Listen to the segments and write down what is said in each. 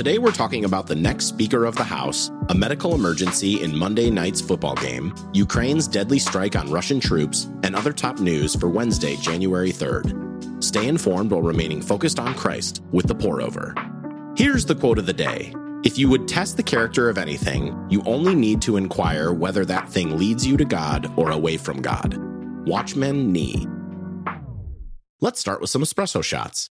Today we're talking about the next Speaker of the House, a medical emergency in Monday night's football game, Ukraine's deadly strike on Russian troops, and other top news for Wednesday, January 3rd. Stay informed while remaining focused on Christ with The Pour Over. Here's the quote of the day. If you would test the character of anything, you only need to inquire whether that thing leads you to God or away from God. Watchman Nee. Let's start with some espresso shots.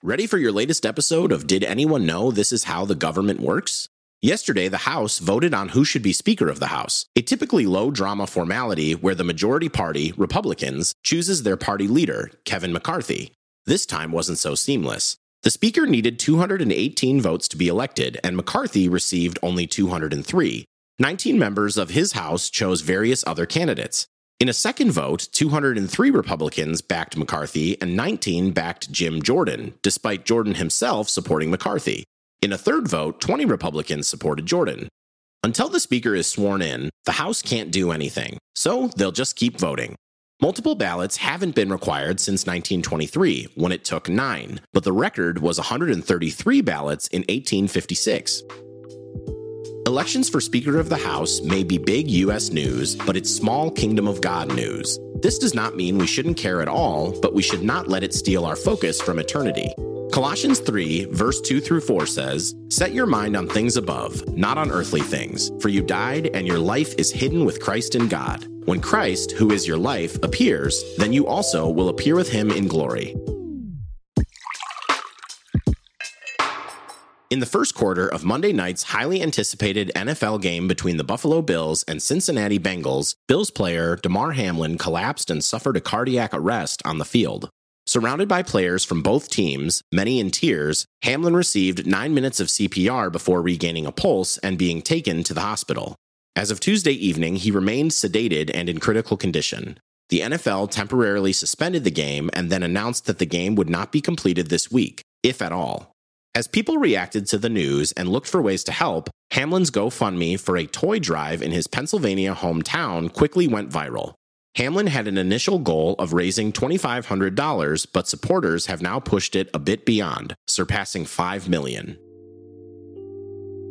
Ready for your latest episode of Did Anyone Know This Is How the Government Works? Yesterday, the House voted on who should be Speaker of the House, a typically low-drama formality where the majority party, Republicans, chooses their party leader, Kevin McCarthy. This time wasn't so seamless. The Speaker needed 218 votes to be elected, and McCarthy received only 203. 19 members of his House chose various other candidates. In a second vote, 203 Republicans backed McCarthy and 19 backed Jim Jordan, despite Jordan himself supporting McCarthy. In a third vote, 20 Republicans supported Jordan. Until the Speaker is sworn in, the House can't do anything, so they'll just keep voting. Multiple ballots haven't been required since 1923, when it took 9, but the record was 133 ballots in 1856. Elections for Speaker of the House may be big U.S. news, but it's small Kingdom of God news. This does not mean we shouldn't care at all, but we should not let it steal our focus from eternity. Colossians 3, verse 2 through 4 says, "Set your mind on things above, not on earthly things, for you died and your life is hidden with Christ in God. When Christ, who is your life, appears, then you also will appear with him in glory." In the first quarter of Monday night's highly anticipated NFL game between the Buffalo Bills and Cincinnati Bengals, Bills player DeMar Hamlin collapsed and suffered a cardiac arrest on the field. Surrounded by players from both teams, many in tears, Hamlin received 9 minutes of CPR before regaining a pulse and being taken to the hospital. As of Tuesday evening, he remained sedated and in critical condition. The NFL temporarily suspended the game and then announced that the game would not be completed this week, if at all. As people reacted to the news and looked for ways to help, Hamlin's GoFundMe for a toy drive in his Pennsylvania hometown quickly went viral. Hamlin had an initial goal of raising $2,500, but supporters have now pushed it a bit beyond, surpassing $5 million.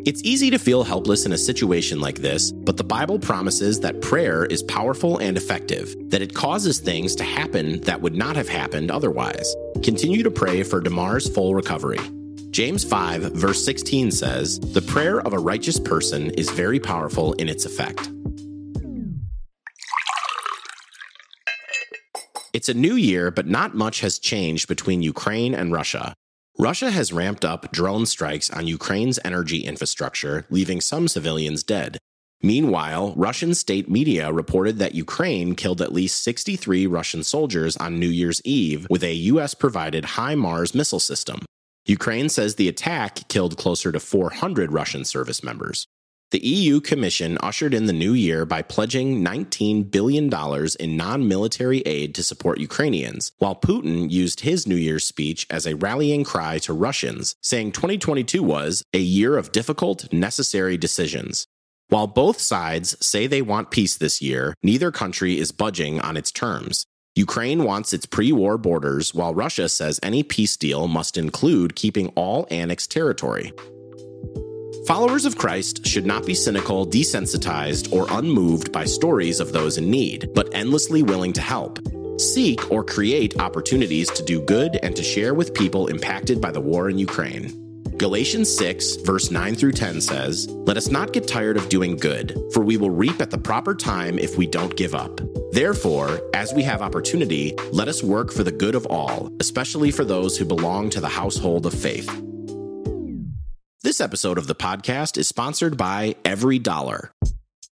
It's easy to feel helpless in a situation like this, but the Bible promises that prayer is powerful and effective, that it causes things to happen that would not have happened otherwise. Continue to pray for DeMar's full recovery. James 5, verse 16 says, "The prayer of a righteous person is very powerful in its effect." It's a new year, but not much has changed between Ukraine and Russia. Russia has ramped up drone strikes on Ukraine's energy infrastructure, leaving some civilians dead. Meanwhile, Russian state media reported that Ukraine killed at least 63 Russian soldiers on New Year's Eve with a U.S.-provided HIMARS missile system. Ukraine says the attack killed closer to 400 Russian service members. The EU Commission ushered in the new year by pledging $19 billion in non-military aid to support Ukrainians, while Putin used his New Year's speech as a rallying cry to Russians, saying 2022 was a year of difficult, necessary decisions. While both sides say they want peace this year, neither country is budging on its terms. Ukraine wants its pre-war borders, while Russia says any peace deal must include keeping all annexed territory. Followers of Christ should not be cynical, desensitized, or unmoved by stories of those in need, but endlessly willing to help. Seek or create opportunities to do good and to share with people impacted by the war in Ukraine. Galatians 6, verse 9 through 10 says, "Let us not get tired of doing good, for we will reap at the proper time if we don't give up. Therefore, as we have opportunity, let us work for the good of all, especially for those who belong to the household of faith." This episode of the podcast is sponsored by EveryDollar.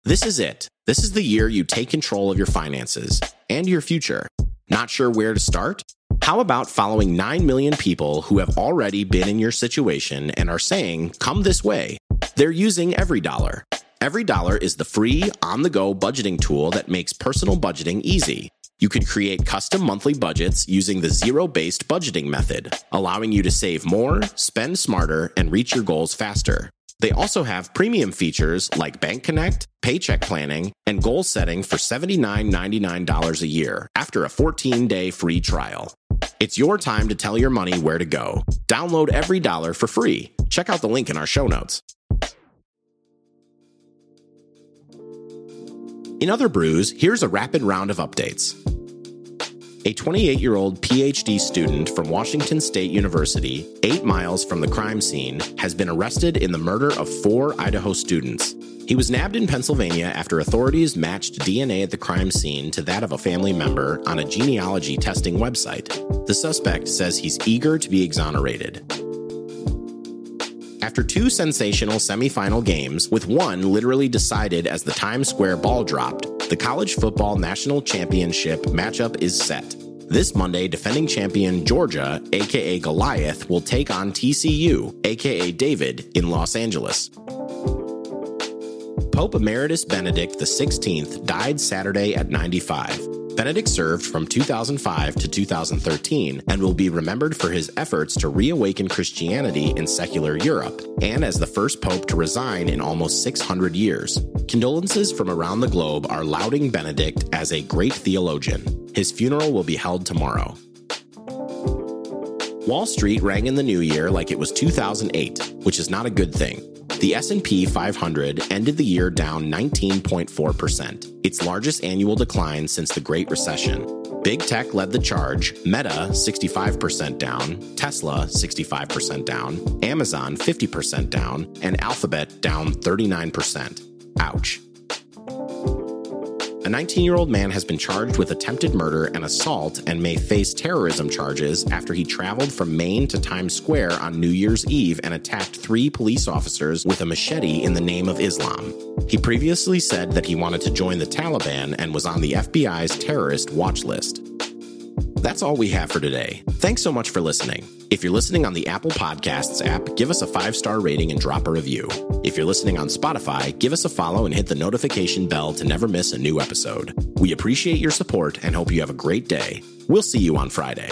This is it. This is the year you take control of your finances and your future. Not sure where to start? How about following 9 million people who have already been in your situation and are saying, "Come this way"? They're using EveryDollar. EveryDollar is the free, on-the-go budgeting tool that makes personal budgeting easy. You can create custom monthly budgets using the zero-based budgeting method, allowing you to save more, spend smarter, and reach your goals faster. They also have premium features like Bank Connect, paycheck planning, and goal setting for $79.99 a year after a 14-day free trial. It's your time to tell your money where to go. Download EveryDollar for free. Check out the link in our show notes. In other brews, here's a rapid round of updates. A 28-year-old PhD student from Washington State University, 8 miles from the crime scene, has been arrested in the murder of 4 Idaho students. He was nabbed in Pennsylvania after authorities matched DNA at the crime scene to that of a family member on a genealogy testing website. The suspect says he's eager to be exonerated. After 2 sensational semifinal games, with one literally decided as the Times Square ball dropped, the College Football National Championship matchup is set. This Monday, defending champion Georgia, aka Goliath, will take on TCU, aka David, in Los Angeles. Pope Emeritus Benedict XVI died Saturday at 95. Benedict served from 2005 to 2013 and will be remembered for his efforts to reawaken Christianity in secular Europe and as the first pope to resign in almost 600 years. Condolences from around the globe are lauding Benedict as a great theologian. His funeral will be held tomorrow. Wall Street rang in the new year like it was 2008, which is not a good thing. The S&P 500 ended the year down 19.4%, its largest annual decline since the Great Recession. Big tech led the charge, Meta 65% down, Tesla 65% down, Amazon 50% down, and Alphabet down 39%. Ouch. A 19-year-old man has been charged with attempted murder and assault and may face terrorism charges after he traveled from Maine to Times Square on New Year's Eve and attacked 3 police officers with a machete in the name of Islam. He previously said that he wanted to join the Taliban and was on the FBI's terrorist watch list. That's all we have for today. Thanks so much for listening. If you're listening on the Apple Podcasts app, give us a 5-star rating and drop a review. If you're listening on Spotify, give us a follow and hit the notification bell to never miss a new episode. We appreciate your support and hope you have a great day. We'll see you on Friday.